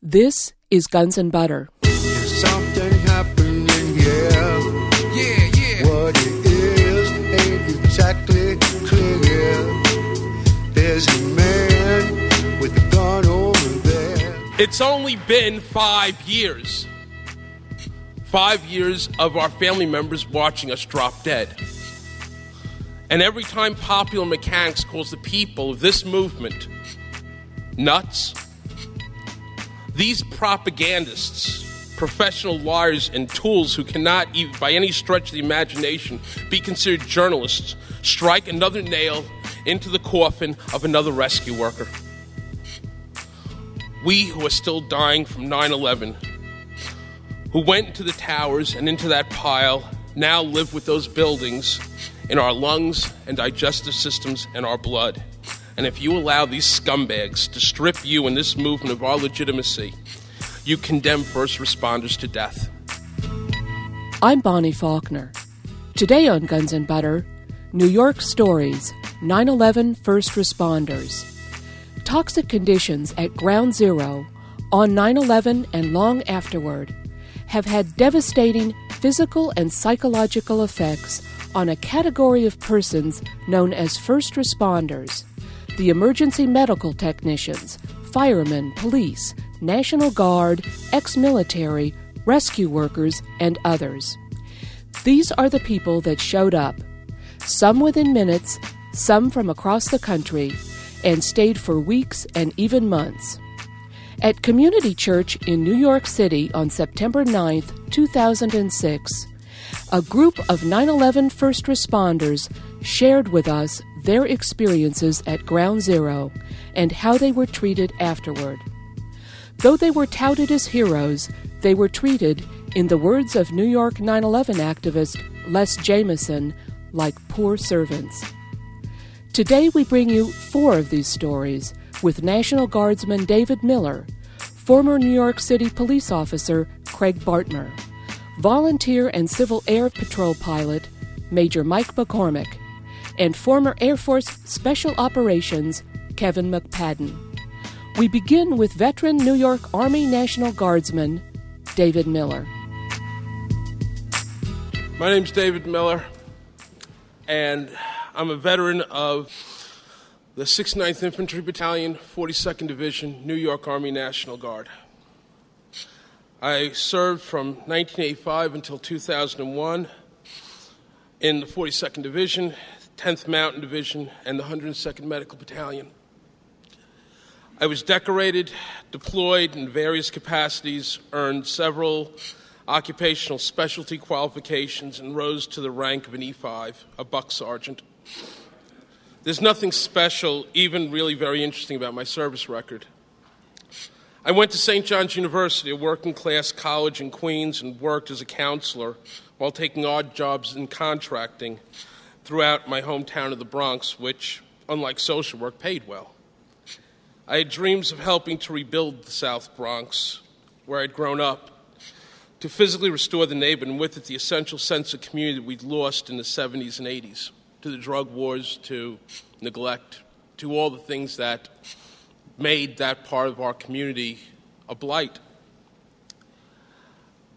This is Guns N' Butter. There's something happening here. Yeah, yeah. What it is ain't exactly clear. There's a man with a gun over there. It's only been 5 years. 5 years of our family members watching us drop dead. And every time Popular Mechanics calls the people of this movement nuts, these propagandists, professional liars and tools who cannot, even by any stretch of the imagination, be considered journalists, strike another nail into the coffin of another rescue worker. We who are still dying from 9/11, who went into the towers and into that pile, now live with those buildings in our lungs and digestive systems and our blood. And if you allow these scumbags to strip you and this movement of our legitimacy, you condemn first responders to death. I'm Bonnie Faulkner. Today on Guns N' Butter, New York Stories, 9/11 First Responders. Toxic conditions at Ground Zero on 9/11 and long afterward have had devastating physical and psychological effects on a category of persons known as first responders, the emergency medical technicians, firemen, police, National Guard, ex-military, rescue workers, and others. These are the people that showed up, some within minutes, some from across the country, and stayed for weeks and even months. At Community Church in New York City on September 9, 2006, a group of 9/11 first responders shared with us their experiences at Ground Zero and how they were treated afterward. Though they were touted as heroes, they were treated, in the words of New York 9/11 activist Les Jameson, like poor servants. Today we bring you 4 of these stories with National Guardsman David Miller, former New York City police officer Craig Bartmer, volunteer and Civil Air Patrol pilot Major Mike McCormick, and former Air Force Special Operations Kevin McPadden. We begin with veteran New York Army National Guardsman David Miller. My name's David Miller, and I'm a veteran of the 69th Infantry Battalion, 42nd Division, New York Army National Guard. I served from 1985 until 2001 in the 42nd Division, 10th Mountain Division, and the 102nd Medical Battalion. I was decorated, deployed in various capacities, earned several occupational specialty qualifications, and rose to the rank of an E5, a buck sergeant. There's nothing special, even really very interesting, about my service record. I went to St. John's University, a working-class college in Queens, and worked as a counselor while taking odd jobs in contracting throughout my hometown of the Bronx, which, unlike social work, paid well. I had dreams of helping to rebuild the South Bronx, where I'd grown up, to physically restore the neighborhood and with it the essential sense of community that we'd lost in the 70s and 80s, to the drug wars, to neglect, to all the things that made that part of our community a blight.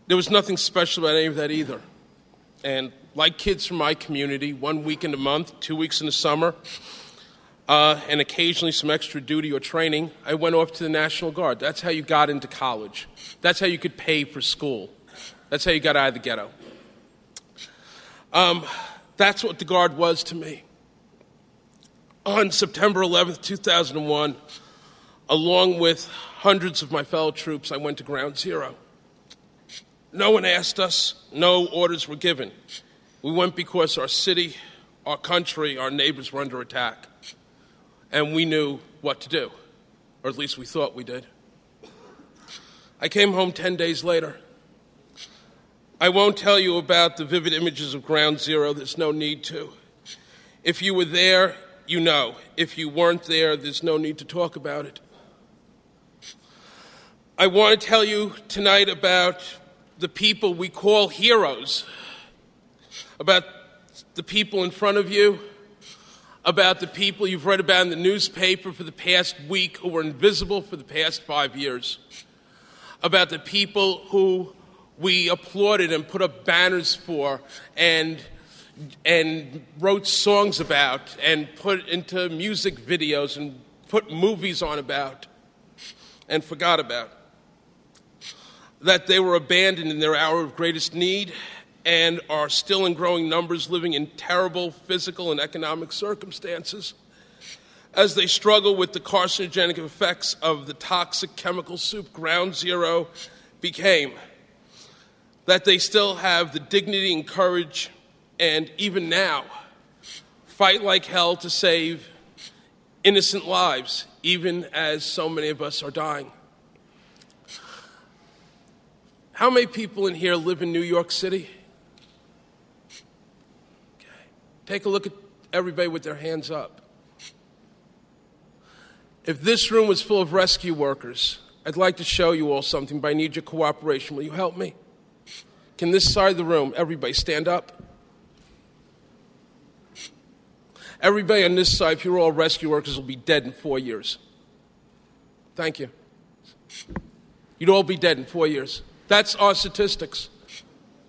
There was nothing special about any of that either. And like kids from my community, 1 week in the month, 2 weeks in the summer, and occasionally some extra duty or training, I went off to the National Guard. That's how you got into college. That's how you could pay for school. That's how you got out of the ghetto. That's what the Guard was to me. On September 11th, 2001, along with hundreds of my fellow troops, I went to Ground Zero. No one asked us, no orders were given. We went because our city, our country, our neighbors were under attack. And we knew what to do, or at least we thought we did. I came home 10 days later. I won't tell you about the vivid images of Ground Zero, there's no need to. If you were there, you know. If you weren't there, there's no need to talk about it. I want to tell you tonight about the people we call heroes, about the people in front of you, about the people you've read about in the newspaper for the past week who were invisible for the past 5 years, about the people who we applauded and put up banners for and wrote songs about and put into music videos and put movies on about and forgot about. That they were abandoned in their hour of greatest need and are still in growing numbers living in terrible physical and economic circumstances as they struggle with the carcinogenic effects of the toxic chemical soup Ground Zero became. That they still have the dignity and courage and even now fight like hell to save innocent lives, even as so many of us are dying. How many people in here live in New York City? Okay. Take a look at everybody with their hands up. If this room was full of rescue workers, I'd like to show you all something, but I need your cooperation. Will you help me? Can this side of the room, everybody stand up? Everybody on this side, if you're all rescue workers, will be dead in 4 years. Thank you. You'd all be dead in 4 years. That's our statistics.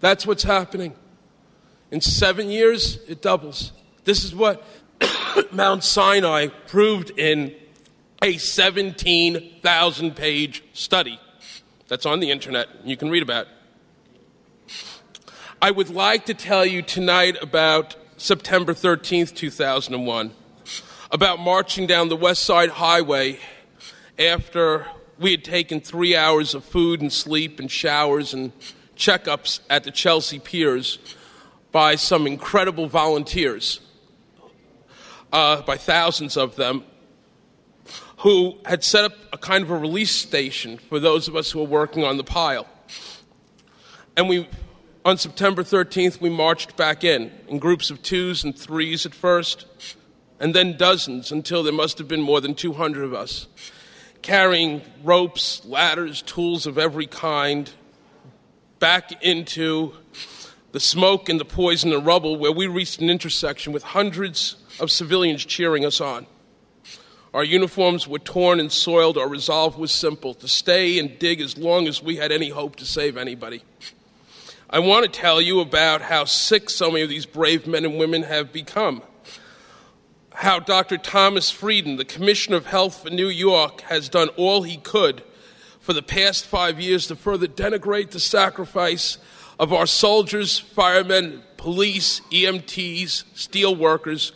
That's what's happening. In 7 years, it doubles. This is what Mount Sinai proved in a 17,000-page study that's on the internet. You can read about it. I would like to tell you tonight about September 13th, 2001, about marching down the West Side Highway after we had taken 3 hours of food and sleep and showers and checkups at the Chelsea Piers by some incredible volunteers, by thousands of them, who had set up a kind of a release station for those of us who were working on the pile. And we, on September 13th, we marched back in groups of twos and threes at first, and then dozens until there must have been more than 200 of us, carrying ropes, ladders, tools of every kind back into the smoke and the poison and rubble where we reached an intersection with hundreds of civilians cheering us on. Our uniforms were torn and soiled. Our resolve was simple, to stay and dig as long as we had any hope to save anybody. I want to tell you about how sick so many of these brave men and women have become. How Dr. Thomas Frieden, the Commissioner of Health for New York, has done all he could for the past 5 years to further denigrate the sacrifice of our soldiers, firemen, police, EMTs, steel workers,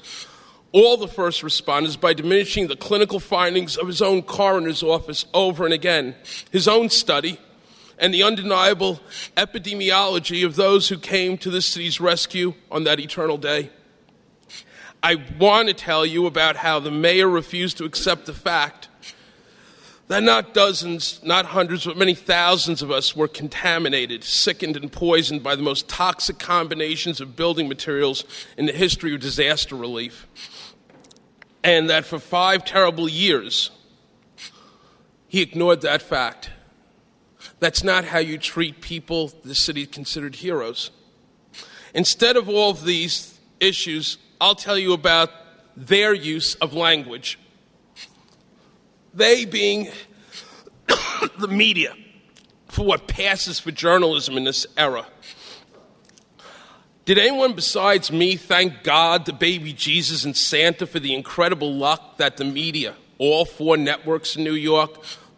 all the first responders by diminishing the clinical findings of his own coroner's office over and again, his own study, and the undeniable epidemiology of those who came to this city's rescue on that eternal day. I want to tell you about how the mayor refused to accept the fact that not dozens, not hundreds, but many thousands of us were contaminated, sickened, and poisoned by the most toxic combinations of building materials in the history of disaster relief. And that for 5 terrible years, he ignored that fact. That's not how you treat people the city considered heroes. Instead of all of these issues, I'll tell you about their use of language. They being the media, for what passes for journalism in this era. Did anyone besides me thank God, the baby Jesus, and Santa for the incredible luck that the media, all 4 networks in New York,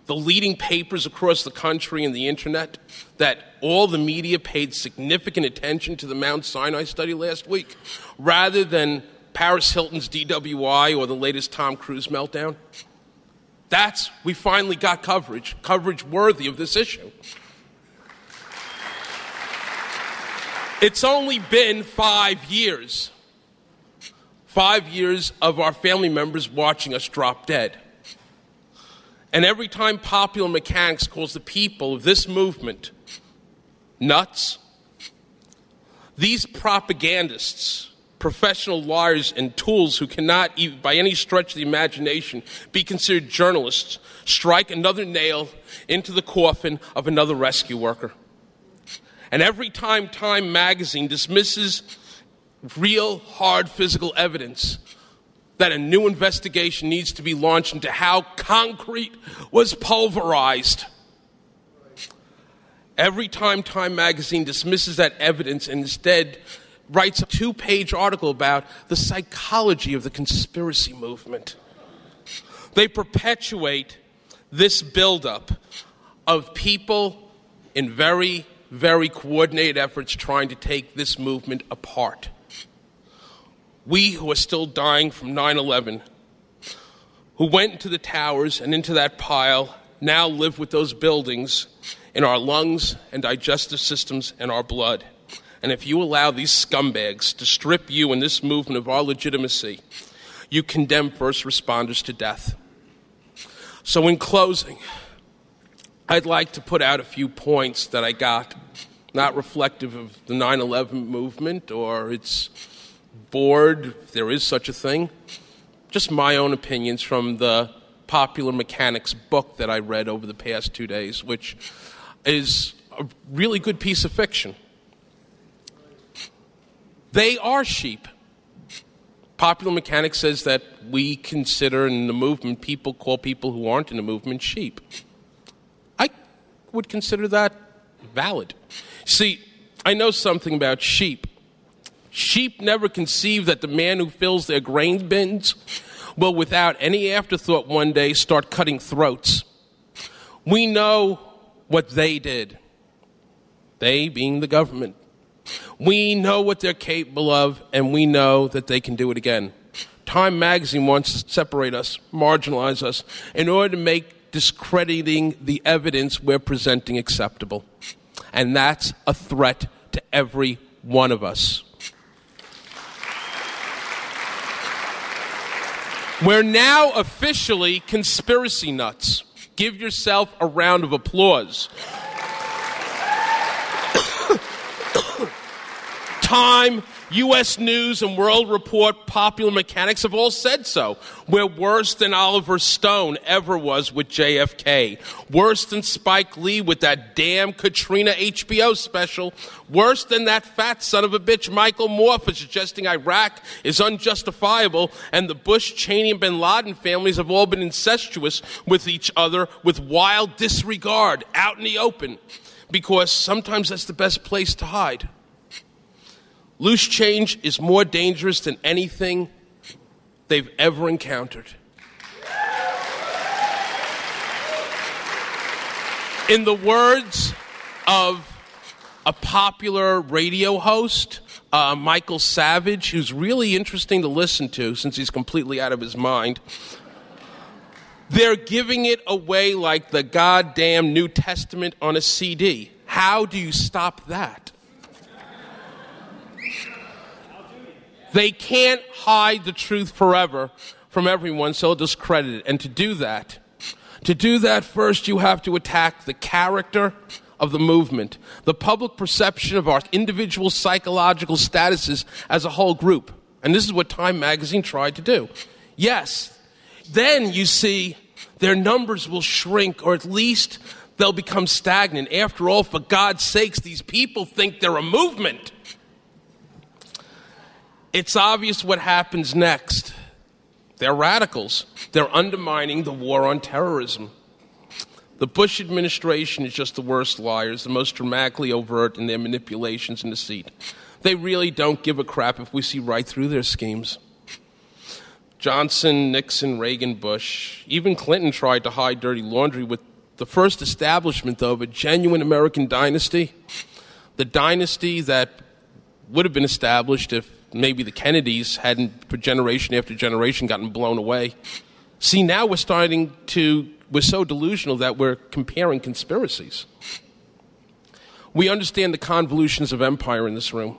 the leading papers across the country and the internet, that all the media paid significant attention to the Mount Sinai study last week, rather than Paris Hilton's DWI or the latest Tom Cruise meltdown? We finally got coverage worthy of this issue. It's only been 5 years. 5 years of our family members watching us drop dead. And every time Popular Mechanics calls the people of this movement nuts, these propagandists, professional liars and tools who cannot, even by any stretch of the imagination, be considered journalists, strike another nail into the coffin of another rescue worker. And every time Time magazine dismisses real, hard physical evidence that a new investigation needs to be launched into how concrete was pulverized, Every time Time magazine dismisses that evidence and instead writes a two-page article about the psychology of the conspiracy movement. They perpetuate this buildup of people in very, very coordinated efforts trying to take this movement apart. We who are still dying from 9/11, who went into the towers and into that pile, now live with those buildings in our lungs and digestive systems and our blood. And if you allow these scumbags to strip you and this movement of our legitimacy, you condemn first responders to death. So in closing, I'd like to put out a few points that I got, not reflective of the 9/11 movement or its board, if there is such a thing, just my own opinions from the Popular Mechanics book that I read over the past 2 days, which is a really good piece of fiction. They are sheep. Popular Mechanics says that we consider in the movement, people call people who aren't in the movement sheep. I would consider that valid. See, I know something about sheep. Sheep never conceive that the man who fills their grain bins will, without any afterthought one day, start cutting throats. We know what they did. They being the government. We know what they're capable of, and we know that they can do it again. Time magazine wants to separate us, marginalize us, in order to make discrediting the evidence we're presenting acceptable. And that's a threat to every one of us. We're now officially conspiracy nuts. Give yourself a round of applause. Time, U.S. News and World Report, Popular Mechanics have all said so. We're worse than Oliver Stone ever was with JFK. Worse than Spike Lee with that damn Katrina HBO special. Worse than that fat son of a bitch Michael Moore for suggesting Iraq is unjustifiable, and the Bush, Cheney, and Bin Laden families have all been incestuous with each other with wild disregard out in the open, because sometimes that's the best place to hide. Loose change is more dangerous than anything they've ever encountered. In the words of a popular radio host, Michael Savage, who's really interesting to listen to since he's completely out of his mind, they're giving it away like the goddamn New Testament on a CD. How do you stop that? They can't hide the truth forever from everyone, so they'll discredit it. And to do that, first you have to attack the character of the movement, the public perception of our individual psychological statuses as a whole group. And this is what Time magazine tried to do. Yes, then you see their numbers will shrink, or at least they'll become stagnant. After all, for God's sakes, these people think they're a movement. It's obvious what happens next. They're radicals. They're undermining the war on terrorism. The Bush administration is just the worst liars, the most dramatically overt in their manipulations in the seat. They really don't give a crap if we see right through their schemes. Johnson, Nixon, Reagan, Bush, even Clinton tried to hide dirty laundry with the first establishment, though, of a genuine American dynasty, the dynasty that would have been established if maybe the Kennedys hadn't, for generation after generation, gotten blown away. See, now we're so delusional that we're comparing conspiracies. We understand the convolutions of empire in this room.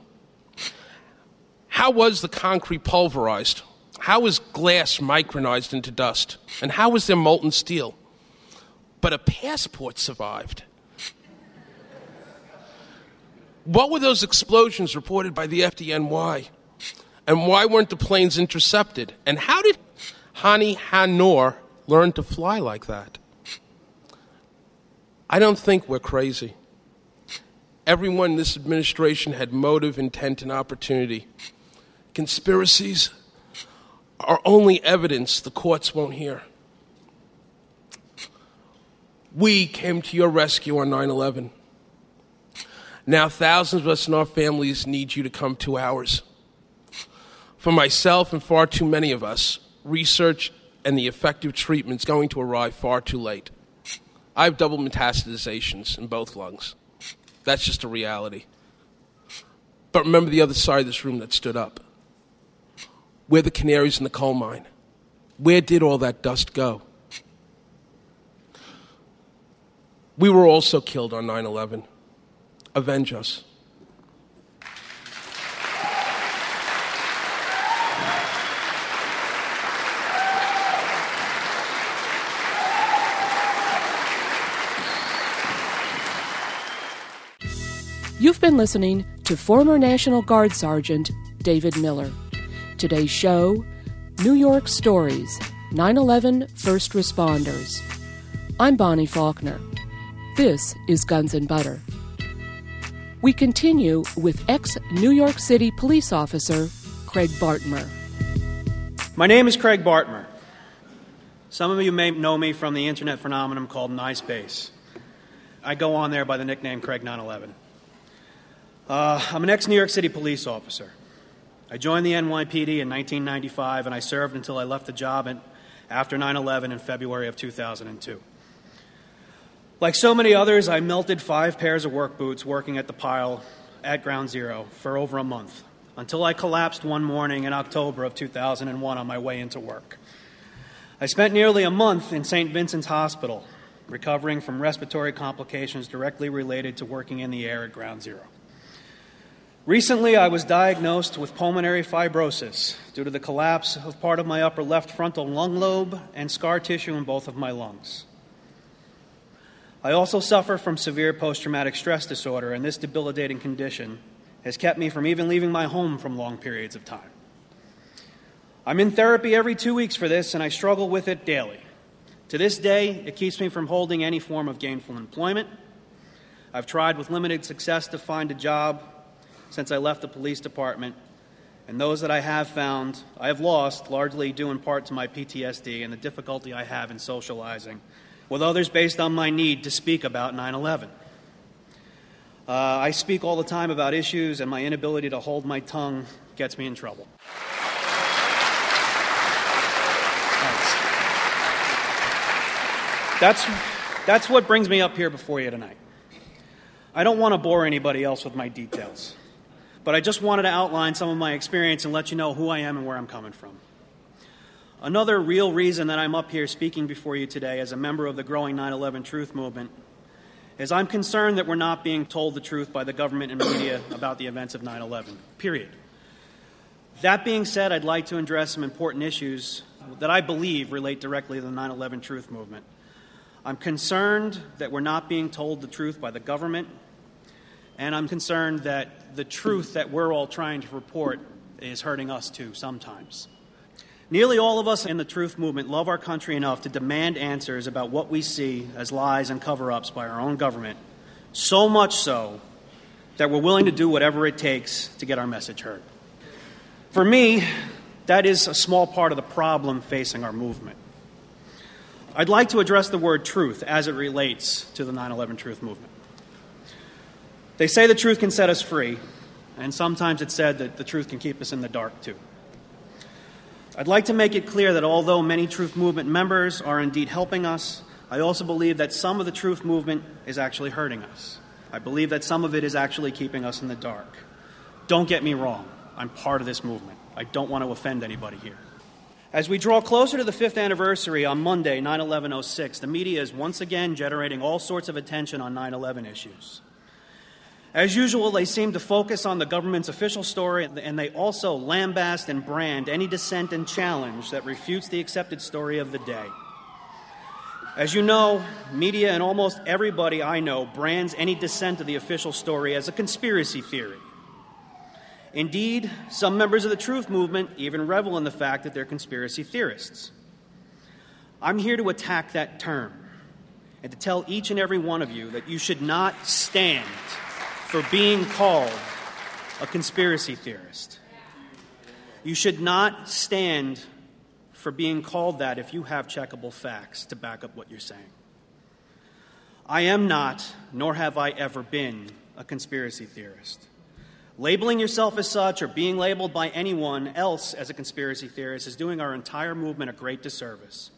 How was the concrete pulverized? How was glass micronized into dust? And how was there molten steel? But a passport survived. What were those explosions reported by the FDNY? And why weren't the planes intercepted? And how did Hani Hanor learn to fly like that? I don't think we're crazy. Everyone in this administration had motive, intent, and opportunity. Conspiracies are only evidence the courts won't hear. We came to your rescue on 9/11. Now thousands of us and our families need you to come to ours. For myself and far too many of us, research and the effective treatment is going to arrive far too late. I have double metastasizations in both lungs. That's just a reality. But remember the other side of this room that stood up. We're the canaries in the coal mine. Where did all that dust go? We were also killed on 9/11. Avenge us. You've been listening to former National Guard Sergeant David Miller. Today's show, New York Stories, 9/11 First Responders. I'm Bonnie Faulkner. This is Guns N' Butter. We continue with ex-New York City police officer Craig Bartmer. My name is Craig Bartmer. Some of you may know me from the internet phenomenon called Nice Base. I go on there by the nickname Craig 9/11. I'm an ex-New York City police officer. I joined the NYPD in 1995, and I served until I left the job after 9/11 in February of 2002. Like so many others, I melted 5 pairs of work boots working at the pile at Ground Zero for over a month, until I collapsed one morning in October of 2001 on my way into work. I spent nearly a month in St. Vincent's Hospital, recovering from respiratory complications directly related to working in the air at Ground Zero. Recently, I was diagnosed with pulmonary fibrosis due to the collapse of part of my upper left frontal lung lobe and scar tissue in both of my lungs. I also suffer from severe post-traumatic stress disorder, and this debilitating condition has kept me from even leaving my home for long periods of time. I'm in therapy every 2 weeks for this, and I struggle with it daily. To this day, it keeps me from holding any form of gainful employment. I've tried with limited success to find a job since I left the police department, and those that I have found, I have lost, largely due in part to my PTSD and the difficulty I have in socializing with others based on my need to speak about 9/11. I speak all the time about issues, and my inability to hold my tongue gets me in trouble. Thanks. That's what brings me up here before you tonight. I don't want to bore anybody else with my details, but I just wanted to outline some of my experience and let you know who I am and where I'm coming from. Another real reason that I'm up here speaking before you today as a member of the growing 9/11 truth movement is I'm concerned that we're not being told the truth by the government and media about the events of 9/11, period. That being said, I'd like to address some important issues that I believe relate directly to the 9/11 truth movement. I'm concerned that we're not being told the truth by the government, and I'm concerned that the truth that we're all trying to report is hurting us too sometimes. Nearly all of us in the truth movement love our country enough to demand answers about what we see as lies and cover-ups by our own government, so much so that we're willing to do whatever it takes to get our message heard. For me, that is a small part of the problem facing our movement. I'd like to address the word truth as it relates to the 9/11 truth movement. They say the truth can set us free, and sometimes it's said that the truth can keep us in the dark, too. I'd like to make it clear that although many truth movement members are indeed helping us, I also believe that some of the truth movement is actually hurting us. I believe that some of it is actually keeping us in the dark. Don't get me wrong. I'm part of this movement. I don't want to offend anybody here. As we draw closer to the 5th anniversary on Monday, 9/11/06, the media is once again generating all sorts of attention on 9/11 issues. As usual, they seem to focus on the government's official story, and they also lambast and brand any dissent and challenge that refutes the accepted story of the day. As you know, media and almost everybody I know brands any dissent of the official story as a conspiracy theory. Indeed, some members of the truth movement even revel in the fact that they're conspiracy theorists. I'm here to attack that term and to tell each and every one of you that you should not stand for being called a conspiracy theorist. You should not stand for being called that if you have checkable facts to back up what you're saying. I am not, nor have I ever been, a conspiracy theorist. Labeling yourself as such or being labeled by anyone else as a conspiracy theorist is doing our entire movement a great disservice.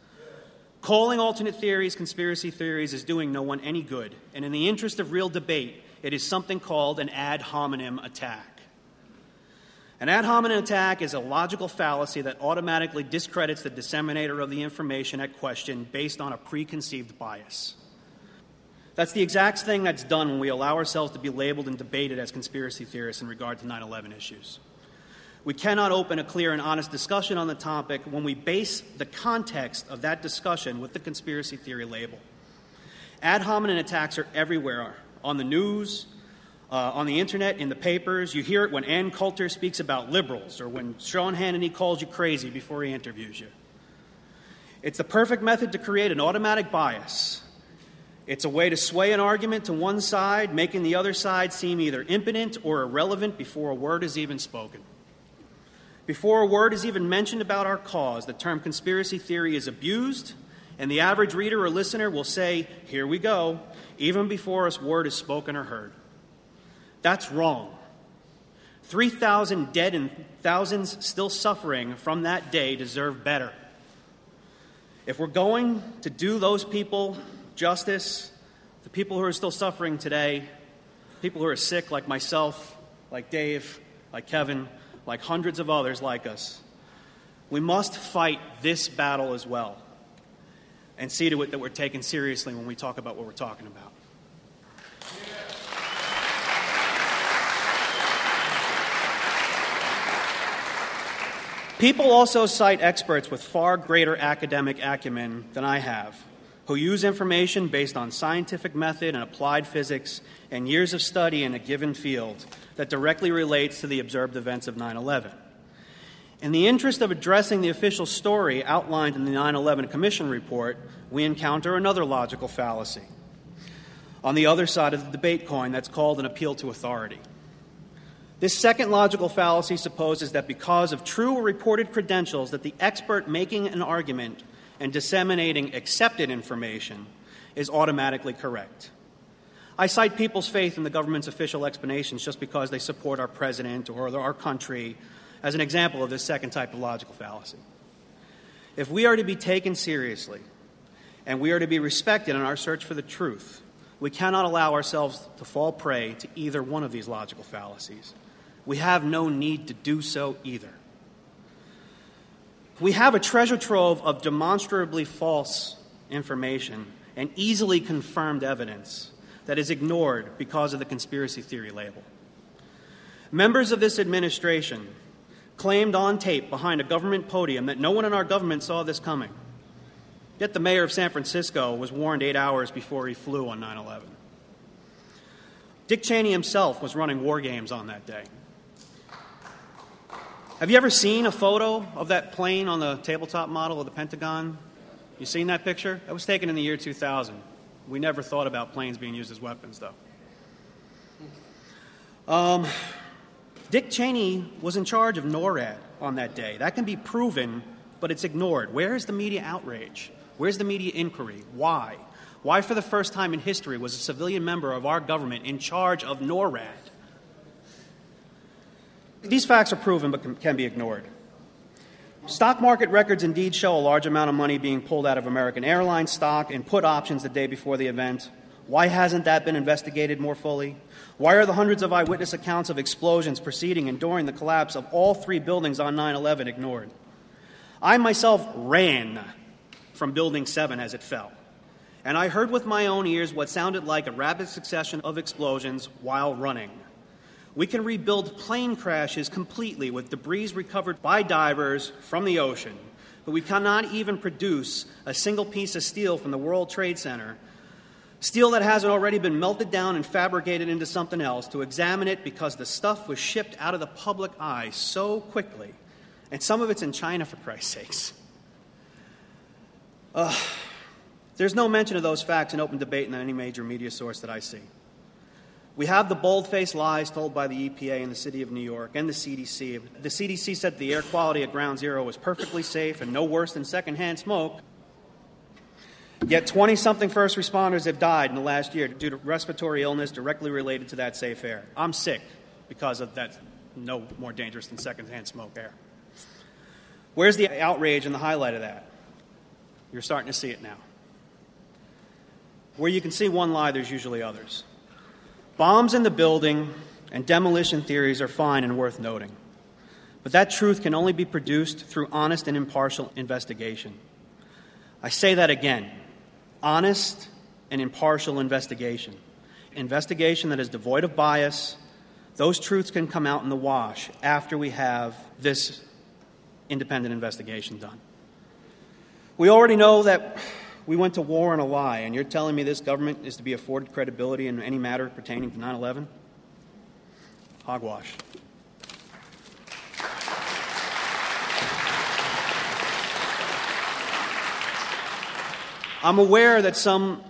Calling alternate theories conspiracy theories is doing no one any good, and in the interest of real debate, it is something called an ad hominem attack. An ad hominem attack is a logical fallacy that automatically discredits the disseminator of the information at question based on a preconceived bias. That's the exact thing that's done when we allow ourselves to be labeled and debated as conspiracy theorists in regard to 9/11 issues. We cannot open a clear and honest discussion on the topic when we base the context of that discussion with the conspiracy theory label. Ad hominem attacks are everywhere, on the news, on the internet, in the papers. You hear it when Ann Coulter speaks about liberals or when Sean Hannity calls you crazy before he interviews you. It's the perfect method to create an automatic bias. It's a way to sway an argument to one side, making the other side seem either impotent or irrelevant before a word is even spoken. Before a word is even mentioned about our cause, the term conspiracy theory is abused, and the average reader or listener will say, "Here we go," even before a word is spoken or heard. That's wrong. 3,000 dead and thousands still suffering from that day deserve better. If we're going to do those people justice, the people who are still suffering today, people who are sick like myself, like Dave, like Kevin, like hundreds of others like us, we must fight this battle as well and see to it that we're taken seriously when we talk about what we're talking about. People also cite experts with far greater academic acumen than I have, who use information based on scientific method and applied physics and years of study in a given field that directly relates to the observed events of 9/11. In the interest of addressing the official story outlined in the 9/11 Commission report, we encounter another logical fallacy on the other side of the debate coin that's called an appeal to authority. This second logical fallacy supposes that because of true or reported credentials that the expert making an argument and disseminating accepted information is automatically correct. I cite people's faith in the government's official explanations just because they support our president or our country as an example of this second type of logical fallacy. If we are to be taken seriously and we are to be respected in our search for the truth, we cannot allow ourselves to fall prey to either one of these logical fallacies. We have no need to do so either. We have a treasure trove of demonstrably false information and easily confirmed evidence that is ignored because of the conspiracy theory label. Members of this administration claimed on tape behind a government podium that no one in our government saw this coming. Yet the mayor of San Francisco was warned 8 hours before he flew on 9/11. Dick Cheney himself was running war games on that day. Have you ever seen a photo of that plane on the tabletop model of the Pentagon? You seen that picture? That was taken in the year 2000. We never thought about planes being used as weapons, though. Dick Cheney was in charge of NORAD on that day. That can be proven, but it's ignored. Where is the media outrage? Where's the media inquiry? Why? Why, for the first time in history, was a civilian member of our government in charge of NORAD? These facts are proven but can be ignored. Stock market records indeed show a large amount of money being pulled out of American Airlines stock and put options the day before the event. Why hasn't that been investigated more fully? Why are the hundreds of eyewitness accounts of explosions preceding and during the collapse of all three buildings on 9/11 ignored? I myself ran from Building 7 as it fell, and I heard with my own ears what sounded like a rapid succession of explosions while running. We can rebuild plane crashes completely with debris recovered by divers from the ocean, but we cannot even produce a single piece of steel from the World Trade Center, steel that hasn't already been melted down and fabricated into something else, to examine it because the stuff was shipped out of the public eye so quickly, and some of it's in China, for Christ's sakes. There's no mention of those facts in open debate in any major media source that I see. We have the bold-faced lies told by the EPA in the city of New York and the CDC. The CDC said the air quality at Ground Zero was perfectly safe and no worse than secondhand smoke. Yet 20-something first responders have died in the last year due to respiratory illness directly related to that safe air. I'm sick because of that. No more dangerous than secondhand smoke air. Where's the outrage and the highlight of that? You're starting to see it now. Where you can see one lie, there's usually others. Bombs in the building and demolition theories are fine and worth noting. But that truth can only be produced through honest and impartial investigation. I say that again. Honest and impartial investigation. Investigation that is devoid of bias. Those truths can come out in the wash after we have this independent investigation done. We already know that we went to war on a lie, and you're telling me this government is to be afforded credibility in any matter pertaining to 9/11? Hogwash. I'm aware that some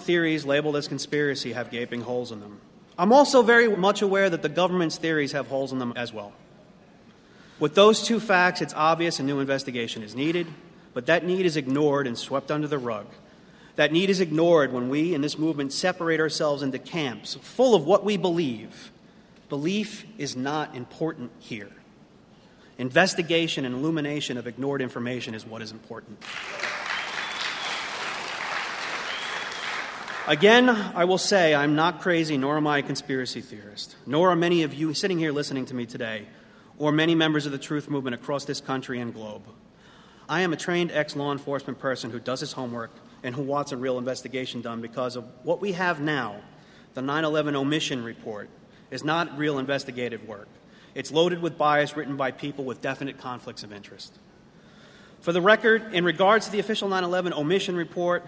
theories labeled as conspiracy have gaping holes in them. I'm also very much aware that the government's theories have holes in them as well. With those two facts, it's obvious a new investigation is needed, but that need is ignored and swept under the rug. That need is ignored when we in this movement separate ourselves into camps full of what we believe. Belief is not important here. Investigation and illumination of ignored information is what is important. Again, I will say I'm not crazy, nor am I a conspiracy theorist, nor are many of you sitting here listening to me today, or many members of the truth movement across this country and globe. I am a trained ex-law enforcement person who does his homework and who wants a real investigation done because of what we have now, the 9/11 omission report, is not real investigative work. It's loaded with bias written by people with definite conflicts of interest. For the record, in regards to the official 9/11 omission report,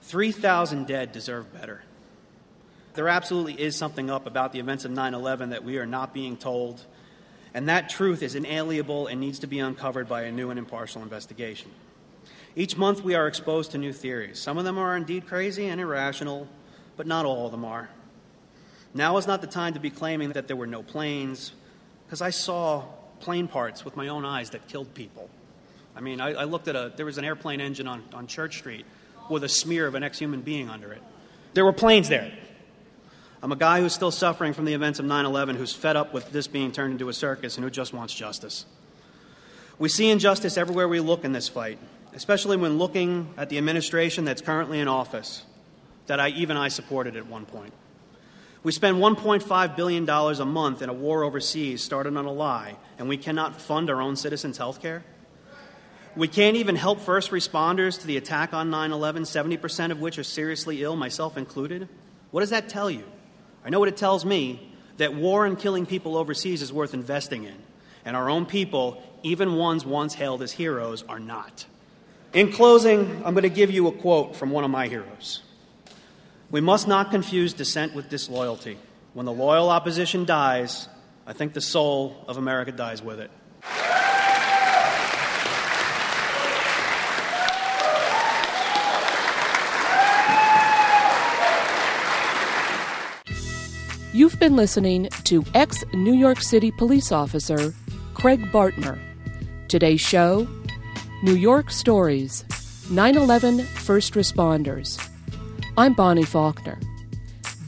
3,000 dead deserve better. There absolutely is something up about the events of 9/11 that we are not being told, and that truth is inalienable and needs to be uncovered by a new and impartial investigation. Each month we are exposed to new theories. Some of them are indeed crazy and irrational, but not all of them are. Now is not the time to be claiming that there were no planes, because I saw plane parts with my own eyes that killed people. I mean, I looked at there was an airplane engine on Church Street with a smear of an ex-human being under it. There were planes there. I'm a guy who's still suffering from the events of 9/11, who's fed up with this being turned into a circus and who just wants justice. We see injustice everywhere we look in this fight, especially when looking at the administration that's currently in office, that I supported at one point. We spend $1.5 billion a month in a war overseas started on a lie, and we cannot fund our own citizens' health care? We can't even help first responders to the attack on 9/11, 70% of which are seriously ill, myself included. What does that tell you? I know what it tells me, that war and killing people overseas is worth investing in. And our own people, even ones once hailed as heroes, are not. In closing, I'm going to give you a quote from one of my heroes. "We must not confuse dissent with disloyalty. When the loyal opposition dies, I think the soul of America dies with it." You've been listening to ex-New York City police officer Craig Bartmer. Today's show, New York Stories, 9/11 First Responders. I'm Bonnie Faulkner.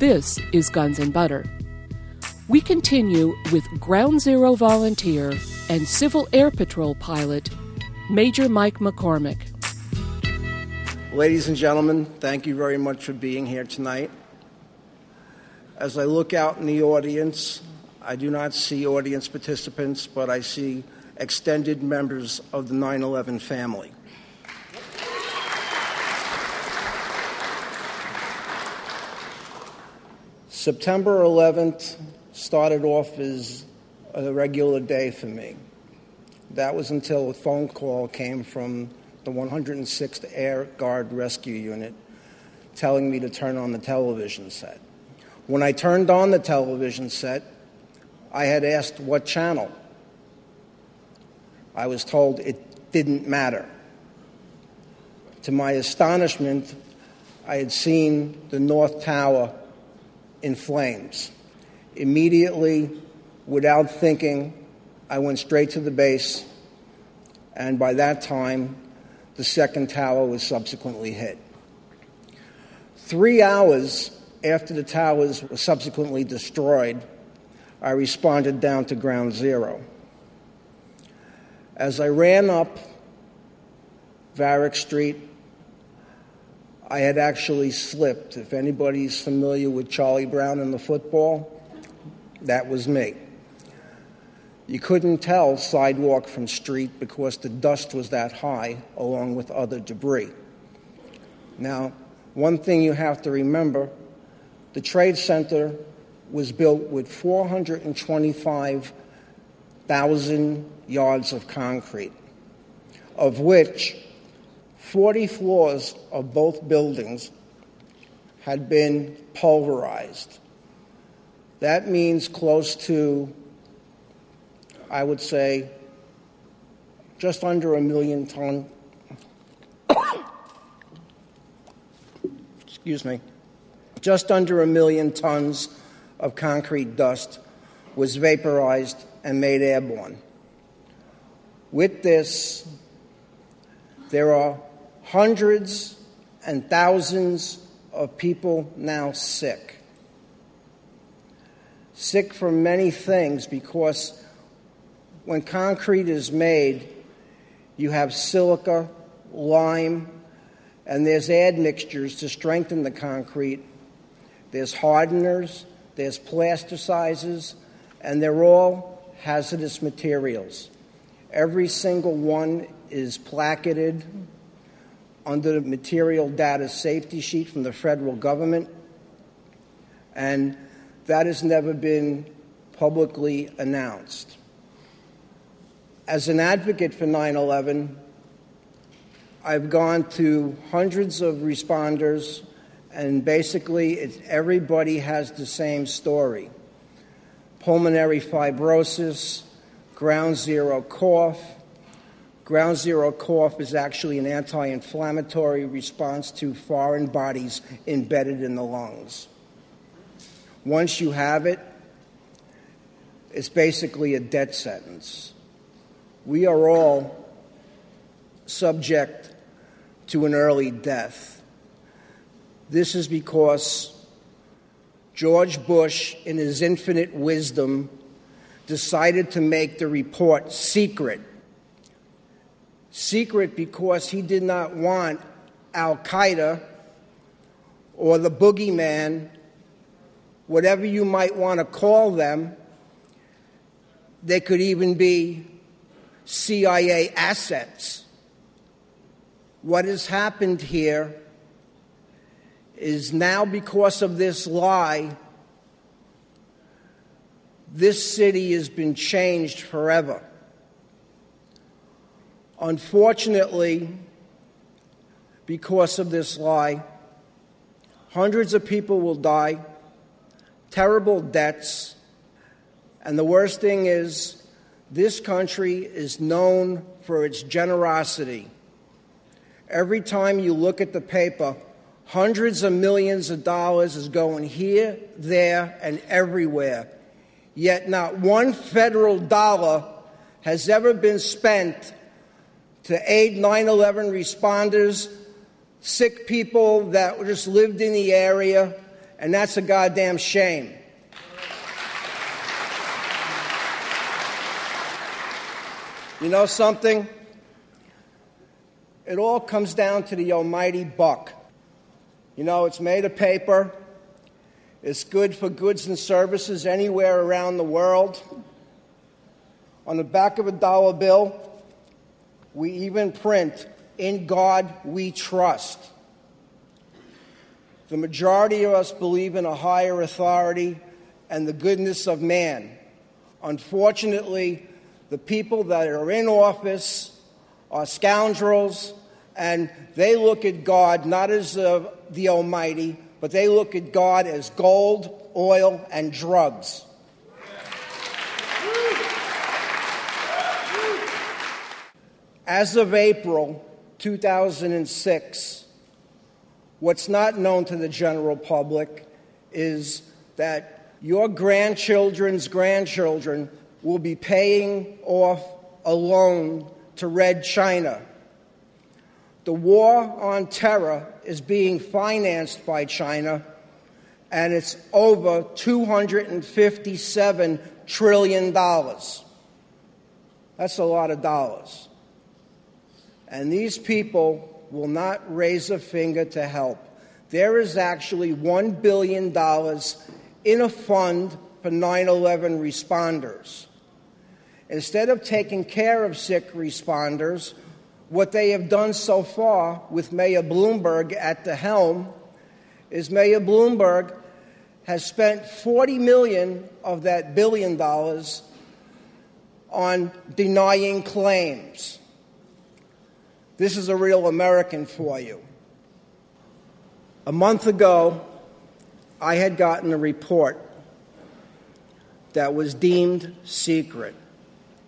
This is Guns N' Butter. We continue with Ground Zero volunteer and Civil Air Patrol pilot, Major Mike McCormick. Ladies and gentlemen, thank you very much for being here tonight. As I look out in the audience, I do not see audience participants, but I see extended members of the 9/11 family. September 11th started off as a regular day for me. That was until a phone call came from the 106th Air Guard Rescue Unit telling me to turn on the television set. When I turned on the television set, I had asked what channel. I was told it didn't matter. To my astonishment, I had seen the North Tower in flames. Immediately, without thinking, I went straight to the base, and by that time, The second tower was subsequently hit. 3 hours after the towers were subsequently destroyed, I responded down to Ground Zero. As I ran up Varick Street, I had actually slipped. If anybody's familiar with Charlie Brown and the football, that was me. You couldn't tell sidewalk from street because the dust was that high, along with other debris. Now, one thing you have to remember, the Trade Center was built with 425,000 yards of concrete, of which 40 floors of both buildings had been pulverized. That means close to, I would say, just under 1 million ton, excuse me, just under 1 million tons of concrete dust was vaporized and made airborne. With this, there are hundreds and thousands of people now sick. Sick from many things, because when concrete is made, you have silica, lime, and there's admixtures to strengthen the concrete. There's hardeners, there's plasticizers, and they're all hazardous materials. Every single one is placketed under the Material Data Safety Sheet from the federal government, and that has never been publicly announced. As an advocate for 9/11, I've gone to hundreds of responders, and basically everybody has the same story. Pulmonary fibrosis, Ground Zero cough. Ground Zero cough is actually an anti-inflammatory response to foreign bodies embedded in the lungs. Once you have it, it's basically a death sentence. We are all subject to an early death. This is because George Bush, in his infinite wisdom, decided to make the report secret. Secret because he did not want Al-Qaeda or the boogeyman, whatever you might want to call them. They could even be CIA assets. What has happened here is now, because of this lie, this city has been changed forever. Unfortunately, because of this lie, hundreds of people will die, terrible deaths, and the worst thing is, this country is known for its generosity. Every time you look at the paper, hundreds of millions of dollars is going here, there, and everywhere. Yet not one federal dollar has ever been spent to aid 9/11 responders, sick people that just lived in the area, and that's a goddamn shame. You know something? It all comes down to the almighty buck. You know, it's made of paper. It's good for goods and services anywhere around the world. On the back of a dollar bill, we even print, "In God we trust." The majority of us believe in a higher authority and the goodness of man. Unfortunately, the people that are in office are scoundrels, and they look at God not as the Almighty, but they look at God as gold, oil, and drugs. As of April 2006, what's not known to the general public is that your grandchildren's grandchildren will be paying off a loan to Red China. The war on terror is being financed by China, and it's over $257 trillion. That's a lot of dollars. And these people will not raise a finger to help. There is actually $1 billion in a fund for 9/11 responders. Instead of taking care of sick responders, what they have done so far with Mayor Bloomberg at the helm is Mayor Bloomberg has spent $40 million of that $1 billion on denying claims. This is a real American for you. A month ago, I had gotten a report that was deemed secret.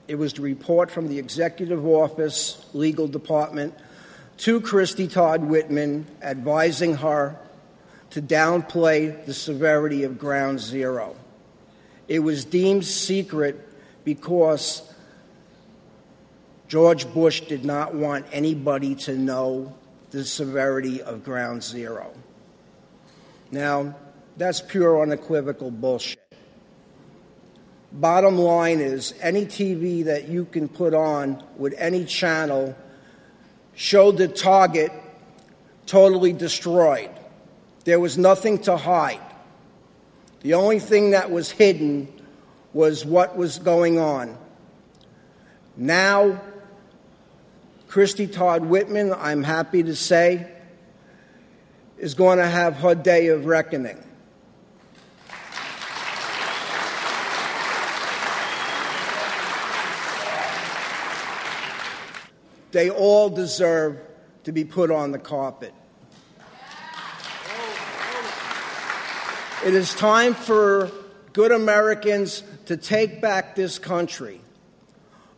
It was the report from the Executive Office Legal Department to Christie Todd Whitman, advising her to downplay the severity of Ground Zero. It was deemed secret because George Bush did not want anybody to know the severity of Ground Zero. Now, that's pure unequivocal bullshit. Bottom line is, any TV that you can put on with any channel showed the target totally destroyed. There was nothing to hide. The only thing that was hidden was what was going on. Now, Christie Todd Whitman, I'm happy to say, is going to have her day of reckoning. They all deserve to be put on the carpet. It is time for good Americans to take back this country.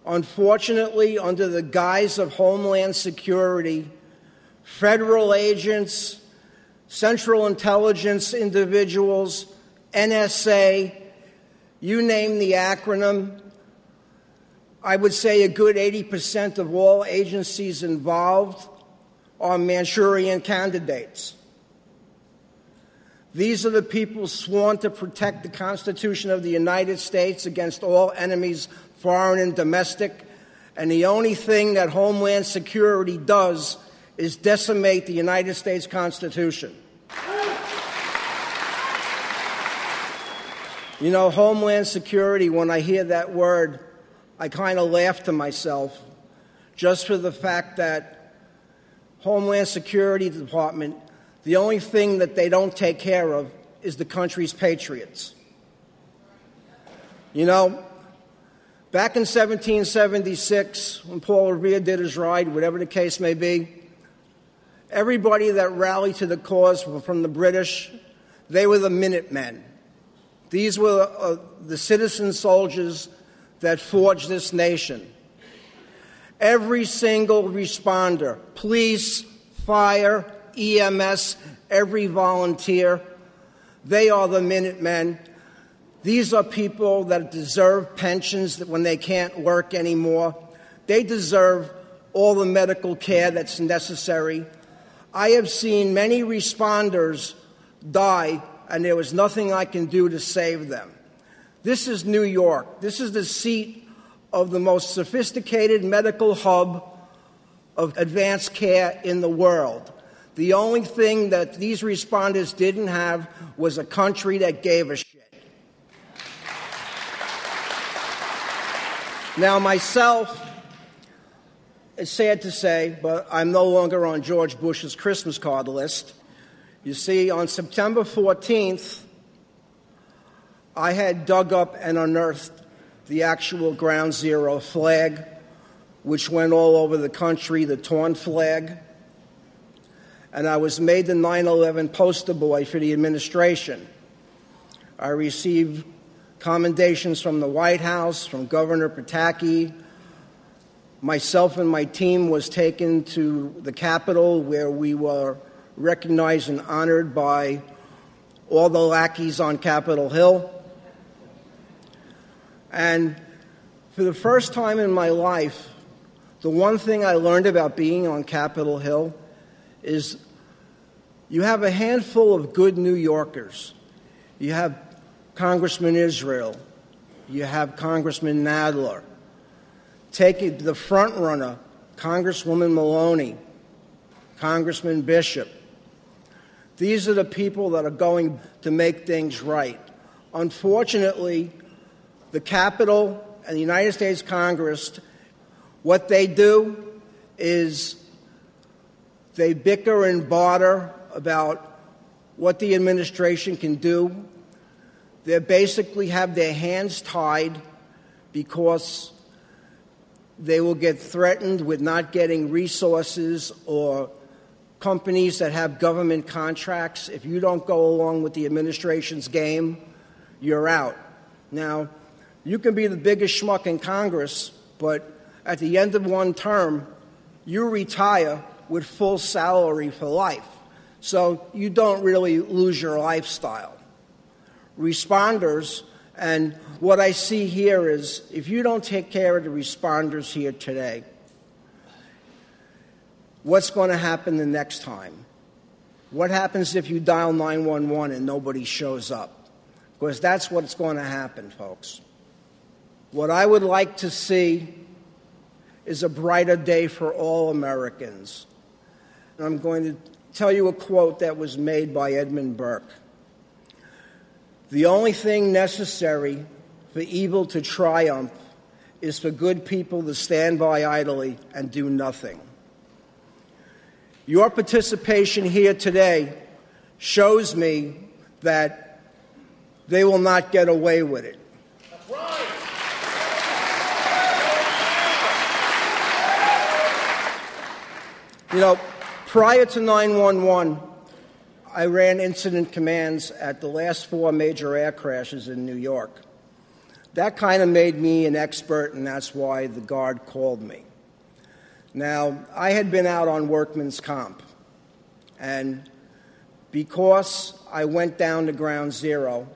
Unfortunately, under the guise of Homeland Security, federal agents, Central Intelligence individuals, NSA, you name the acronym, I would say a good 80% of all agencies involved are Manchurian candidates. These are the people sworn to protect the Constitution of the United States against all enemies, foreign and domestic, and the only thing that Homeland Security does is decimate the United States Constitution. You know, Homeland Security, when I hear that word, I kind of laugh to myself, just for the fact that Homeland Security Department, the only thing that they don't take care of is the country's patriots. You know, back in 1776, when Paul Revere did his ride, whatever the case may be, everybody that rallied to the cause were from the British. They were the Minutemen. These were the citizen soldiers that forged this nation. Every single responder, police, fire, EMS, every volunteer, they are the Minutemen. These are people that deserve pensions when they can't work anymore. They deserve all the medical care that's necessary. I have seen many responders die, and there was nothing I can do to save them. This is New York. This is the seat of the most sophisticated medical hub of advanced care in the world. The only thing that these responders didn't have was a country that gave a shit. Now, myself, it's sad to say, but I'm no longer on George Bush's Christmas card list. You see, on September 14th, I had dug up and unearthed the actual Ground Zero flag, which went all over the country, the torn flag. And I was made the 9/11 poster boy for the administration. I received commendations from the White House, from Governor Pataki. Myself and my team was taken to the Capitol, where we were recognized and honored by all the lackeys on Capitol Hill. And for the first time in my life, The one thing I learned about being on Capitol Hill is you have a handful of good New Yorkers. You have Congressman Israel. You have Congressman Nadler. Take the front runner, Congresswoman Maloney, Congressman Bishop. These are the people that are going to make things right. Unfortunately, the Capitol and the United States Congress, what they do is they bicker and barter about what the administration can do. They basically have their hands tied because they will get threatened with not getting resources or companies that have government contracts. If you don't go along with the administration's game, you're out. Now, you can be the biggest schmuck in Congress, but at the end of one term, you retire with full salary for life. So you don't really lose your lifestyle. Responders, and what I see here is if you don't take care of the responders here today, what's going to happen the next time? What happens if you dial 911 and nobody shows up? Because that's what's going to happen, folks. What I would like to see is a brighter day for all Americans. And I'm going to tell you a quote that was made by Edmund Burke. The only thing necessary for evil to triumph is for good people to stand by idly and do nothing. Your participation here today shows me that they will not get away with it. That's right. You know, prior to 9/11, I ran incident commands at the last four major air crashes in New York. That kind of made me an expert, and that's why the Guard called me. Now, I had been out on workman's comp, and because I went down to Ground Zero,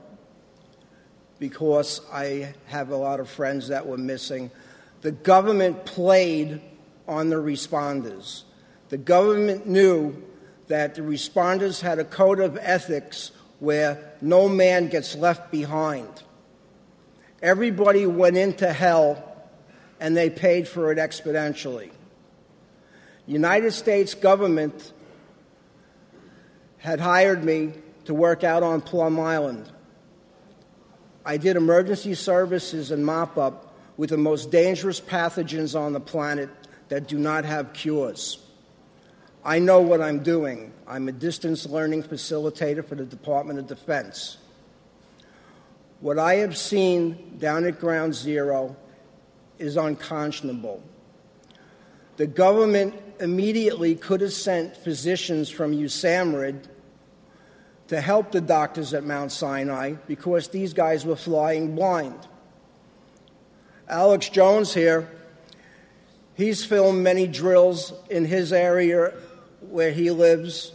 because I have a lot of friends that were missing, the government played on the responders. The government knew that the responders had a code of ethics where no man gets left behind. Everybody went into hell, and they paid for it exponentially. United States government had hired me to work out on Plum Island. I did emergency services and mop-up with the most dangerous pathogens on the planet that do not have cures. I know what I'm doing. I'm a distance learning facilitator for the Department of Defense. What I have seen down at Ground Zero is unconscionable. The government immediately could have sent physicians from USAMRIID to help the doctors at Mount Sinai because these guys were flying blind. Alex Jones here, he's filmed many drills in his area where he lives.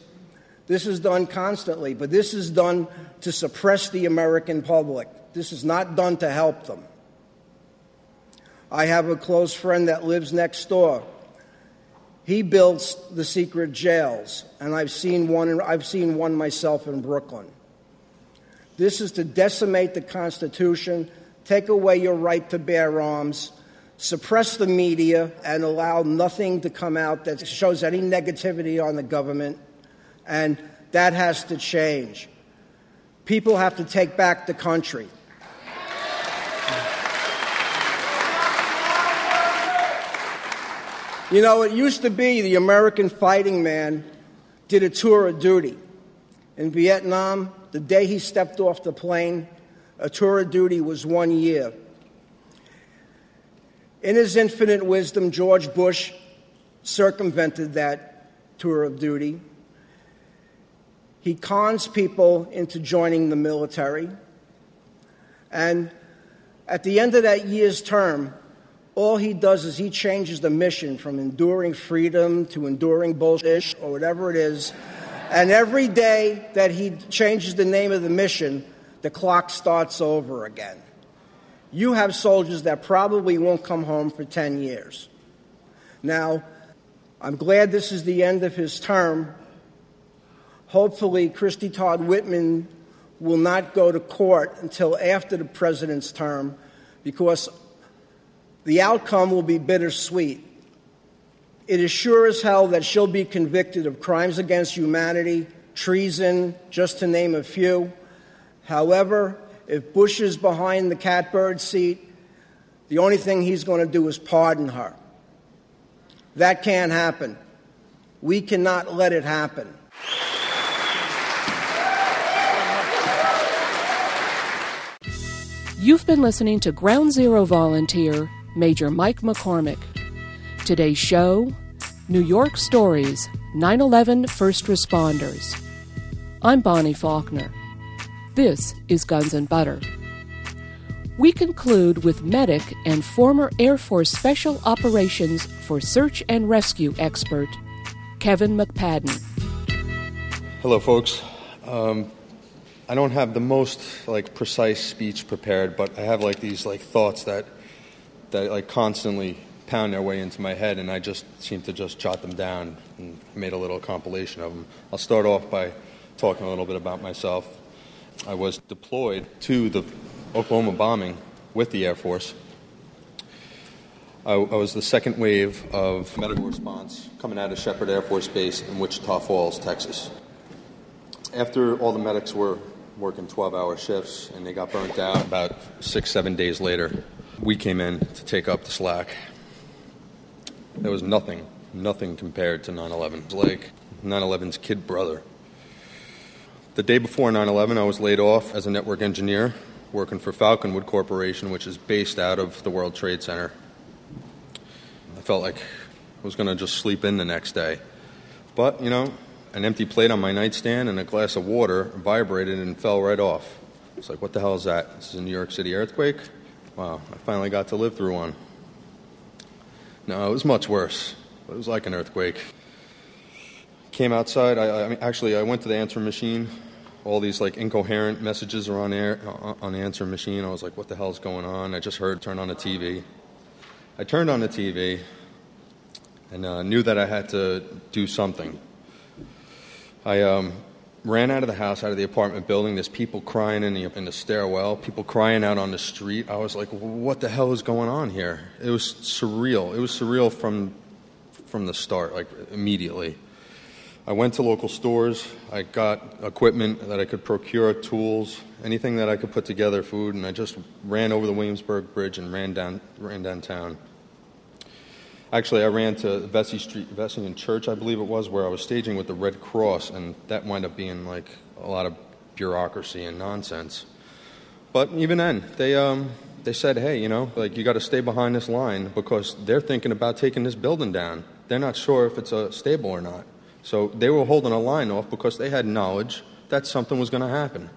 This is done constantly, but this is done to suppress the American public. This is not done to help them. I have a close friend that lives next door. He builds the secret jails, and I've seen one myself in Brooklyn. This is to decimate the Constitution, take away your right to bear arms, suppress the media, and allow nothing to come out that shows any negativity on the government, and that has to change. People have to take back the country. You know, it used to be the American fighting man did a tour of duty. In Vietnam, the day he stepped off the plane, a tour of duty was 1 year. In his infinite wisdom, George Bush circumvented that tour of duty. He cons people into joining the military. And at the end of that year's term, all he does is he changes the mission from enduring freedom to enduring bullshit or whatever it is. And every day that he changes the name of the mission, the clock starts over again. You have soldiers that probably won't come home for 10 years. Now, I'm glad this is the end of his term. Hopefully, Christie Todd Whitman will not go to court until after the president's term, because the outcome will be bittersweet. It is sure as hell that she'll be convicted of crimes against humanity, treason, just to name a few. However, if Bush is behind the catbird seat, the only thing he's going to do is pardon her. That can't happen. We cannot let it happen. You've been listening to Ground Zero volunteer Major Mike McCormick. Today's show, New York Stories, 9/11 First Responders. I'm Bonnie Faulkner. This is Guns N' Butter. We conclude with medic and former Air Force Special Operations for Search and Rescue expert, Kevin McPadden. Hello, folks. I don't have the most precise speech prepared, but I have these thoughts that constantly pound their way into my head, and I just seem to just jot them down and made a little compilation of them. I'll start off by talking a little bit about myself. I was deployed to the Oklahoma bombing with the Air Force. I was the second wave of medical response coming out of Shepherd Air Force Base in Wichita Falls, Texas. After all the medics were working 12-hour shifts and they got burnt out about 6-7 days later, we came in to take up the slack. There was nothing compared to 9/11. It was like 9/11's kid brother. The day before 9/11, I was laid off as a network engineer working for Falconwood Corporation, which is based out of the World Trade Center. I felt like I was going to just sleep in the next day. But, an empty plate on my nightstand and a glass of water vibrated and fell right off. It's like, what the hell is that? This is a New York City earthquake? Wow, I finally got to live through one. No, it was much worse. It was like an earthquake. Came outside. I went to the answer machine. All these incoherent messages are on the answer machine. I was like, what the hell's going on? I just heard, turn on the TV. I turned on the TV and knew that I had to do something. I ran out of the house, out of the apartment building. There's people crying in the stairwell, people crying out on the street. I was like, what the hell is going on here? It was surreal. It was surreal from the start, immediately. I went to local stores. I got equipment that I could procure, tools, anything that I could put together, food, and I just ran over the Williamsburg Bridge and ran downtown. Actually, I ran to Vesey and Church, I believe it was, where I was staging with the Red Cross, and that wound up being a lot of bureaucracy and nonsense. But even then, they said, hey, you got to stay behind this line because they're thinking about taking this building down. They're not sure if it's stable or not. So they were holding a line off because they had knowledge that something was going to happen.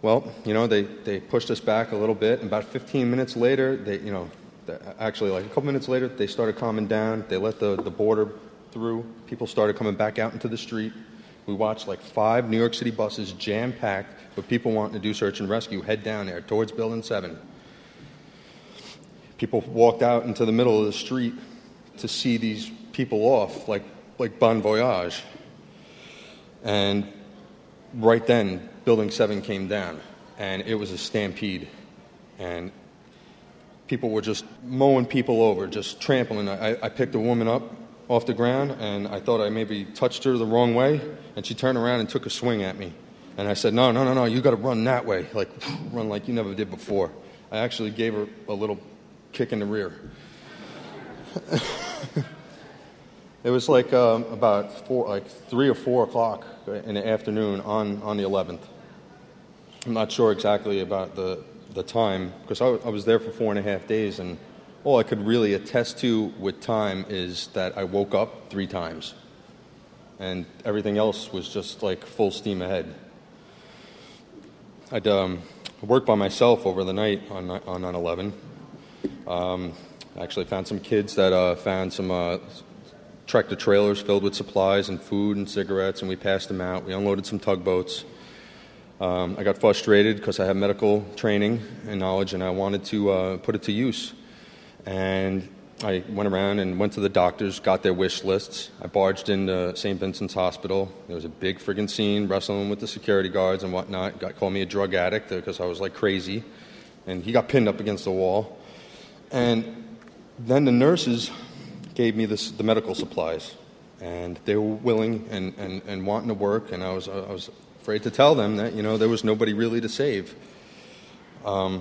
Well, they pushed us back a little bit, and about 15 minutes later, a couple minutes later, they started calming down. They let the border through. People started coming back out into the street. We watched 5 New York City buses jam-packed with people wanting to do search and rescue head down there towards Building 7. People walked out into the middle of the street to see these people off, like Bon Voyage. And right then, Building 7 came down, and it was a stampede. And people were just mowing people over, just trampling. I picked a woman up off the ground, and I thought I maybe touched her the wrong way, and she turned around and took a swing at me. And I said, no, you got to run that way, run like you never did before. I actually gave her a little kick in the rear. It was about 3 or 4 o'clock in the afternoon on the 11th. I'm not sure exactly about the time, because I was there for 4.5 days, and all I could really attest to with time is that I woke up 3 times, and everything else was just full steam ahead. I'd worked by myself over the night on 9/11. I actually found some kids that found some tractor trailers filled with supplies and food and cigarettes, and we passed them out. We unloaded some tugboats. I got frustrated because I had medical training and knowledge, and I wanted to put it to use. And I went around and went to the doctors, got their wish lists. I barged into St. Vincent's Hospital. There was a big friggin' scene, wrestling with the security guards and whatnot. Called me a drug addict because I was like crazy. And he got pinned up against the wall. And then the nurses gave me the medical supplies. And they were willing and wanting to work. And I was afraid to tell them that, you know, there was nobody really to save. I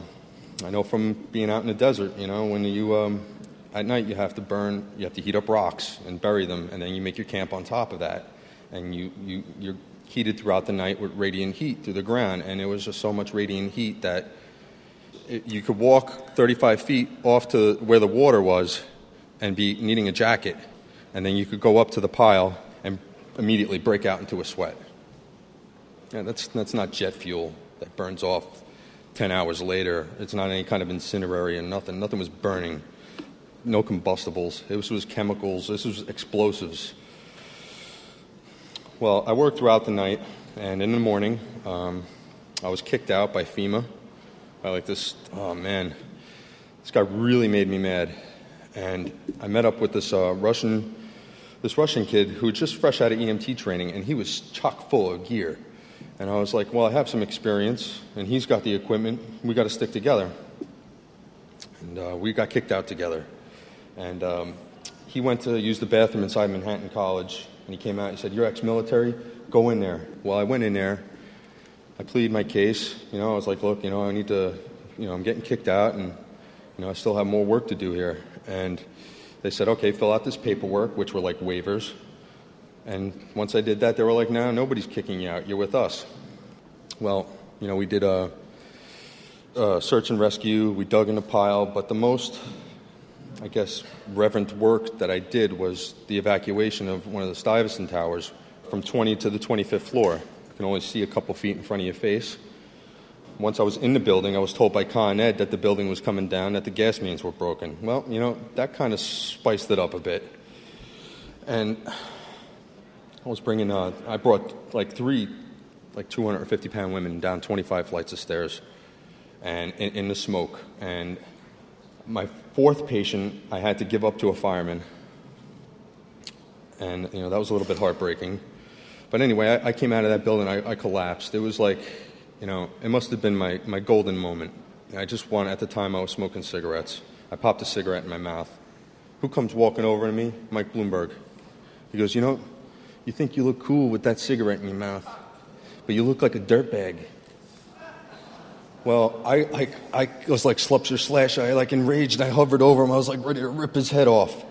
know from being out in the desert, you know, when you... At night, you have to heat up rocks and bury them, and then you make your camp on top of that. And you're heated throughout the night with radiant heat through the ground, and it was just so much radiant heat that you could walk 35 feet off to where the water was and be needing a jacket, and then you could go up to the pile and immediately break out into a sweat. Yeah, that's not jet fuel that burns off 10 hours later. It's not any kind of incendiary and nothing. Nothing was burning. No combustibles. This was chemicals. This was explosives. Well, I worked throughout the night, and in the morning, I was kicked out by FEMA. By like this, oh man, this guy really made me mad. And I met up with this Russian kid who was just fresh out of EMT training, and he was chock full of gear. And I was like, well, I have some experience, and he's got the equipment. We got to stick together. And we got kicked out together. And he went to use the bathroom inside Manhattan College, and he came out and said, "You're ex-military? Go in there." Well, I went in there. I pleaded my case. You know, I was like, "Look, you know, I need to, you know, I'm getting kicked out, and, you know, I still have more work to do here." And they said, "Okay, fill out this paperwork," which were like waivers. And once I did that, they were like, "No, nobody's kicking you out. You're with us." Well, you know, we did a search and rescue. We dug in a pile, but the most... I guess reverent work that I did was the evacuation of one of the Stuyvesant Towers from 20 to the 25th floor. You can only see a couple feet in front of your face. Once I was in the building, I was told by Con Ed that the building was coming down, that the gas mains were broken. Well, you know, that kind of spiced it up a bit. And I was brought like three, like 250-pound women down 25 flights of stairs and in the smoke. And my fourth patient, I had to give up to a fireman. And, you know, that was a little bit heartbreaking. But anyway, I came out of that building, I collapsed. It was like, you know, it must have been my golden moment. I just wanted, at the time I was smoking cigarettes. I popped a cigarette in my mouth. Who comes walking over to me? Mike Bloomberg. He goes, "You know, you think you look cool with that cigarette in your mouth, but you look like a dirtbag." Well, I was like Slupster Slash. I like enraged. I hovered over him. I was like ready to rip his head off.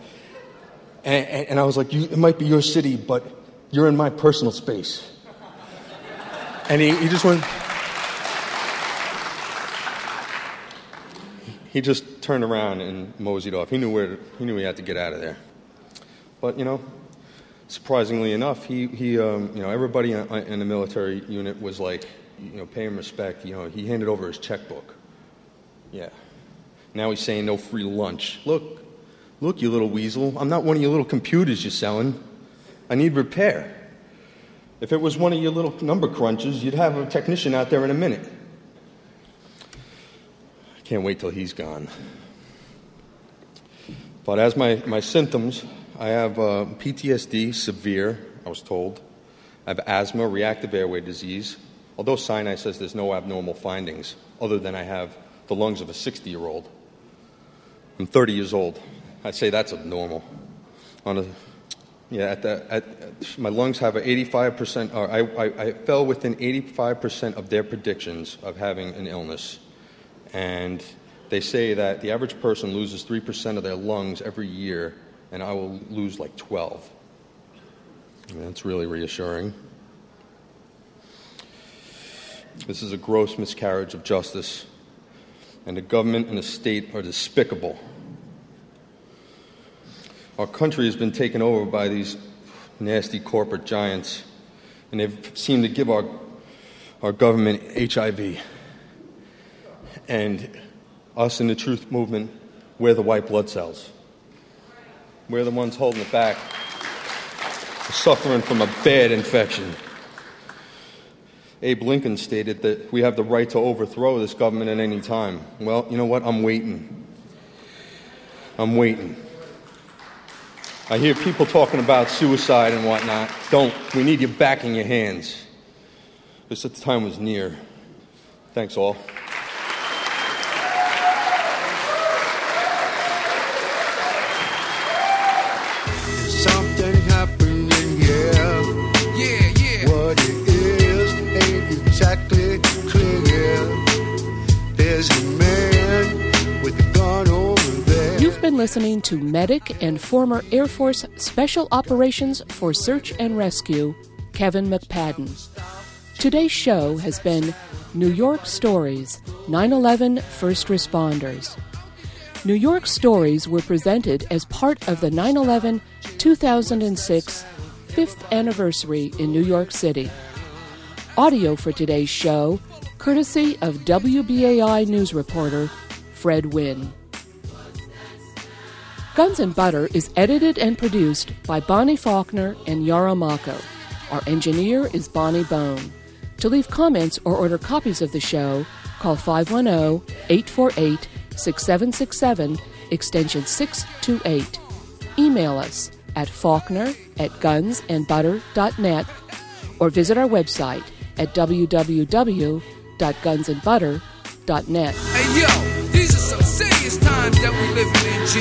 And I was like, "It might be your city, but you're in my personal space." And he just went. He just turned around and moseyed off. He knew he had to get out of there. But you know, surprisingly enough, he you know, everybody in the military unit was like, you know, pay him respect. You know, he handed over his checkbook. Yeah. Now he's saying no free lunch. Look, you little weasel. I'm not one of your little computers you're selling. I need repair. If it was one of your little number crunches, you'd have a technician out there in a minute. I can't wait till he's gone. But as my symptoms, I have PTSD, severe, I was told. I have asthma, reactive airway disease. Although Sinai says there's no abnormal findings, other than I have the lungs of a 60-year-old. I'm 30 years old. I say that's abnormal. My lungs have an 85%. Or I fell within 85% of their predictions of having an illness, and they say that the average person loses 3% of their lungs every year, and I will lose like 12. And that's really reassuring. This is a gross miscarriage of justice, and the government and the state are despicable. Our country has been taken over by these nasty corporate giants, and they've seemed to give our government HIV. And us in the truth movement, we're the white blood cells. We're the ones holding it back, suffering from a bad infection. Abe Lincoln stated that we have the right to overthrow this government at any time. Well, you know what? I'm waiting. I hear people talking about suicide and whatnot. Don't. We need you back in your hands. This at the time was near. Thanks, all. Something happening here. Yeah, yeah. What it is ain't exactly clear. There's a man with a gun over there. You've been listening to medic and former Air Force Special Operations for Search and Rescue, Kevin McPadden. Today's show has been New York Stories, 9/11 First Responders. New York Stories were presented as part of the 9/11 2006 5th anniversary in New York City. Audio for today's show, courtesy of WBAI news reporter Fred Wynn. Guns N' Butter is edited and produced by Bonnie Faulkner and Yara Mako. Our engineer is Bonnie Bone. To leave comments or order copies of the show, call 510-848-6767, extension 628. Email us at faulkner@gunsandbutter.net or visit our website at www.gunsandbutter.net. Hey, yo, these are some serious times that we live in, G.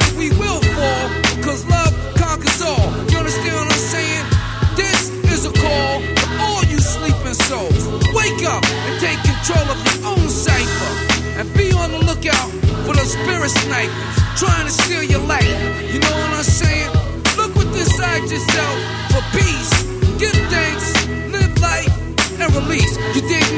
we will fall, because love conquers all. You understand what I'm saying? This is a call to all you sleeping souls. Wake up and take control of your own cipher, and be on the lookout for those spirit snipers trying to steal your light. You know what I'm saying? Look what's inside yourself for peace. Give thanks, live life, and release. You dig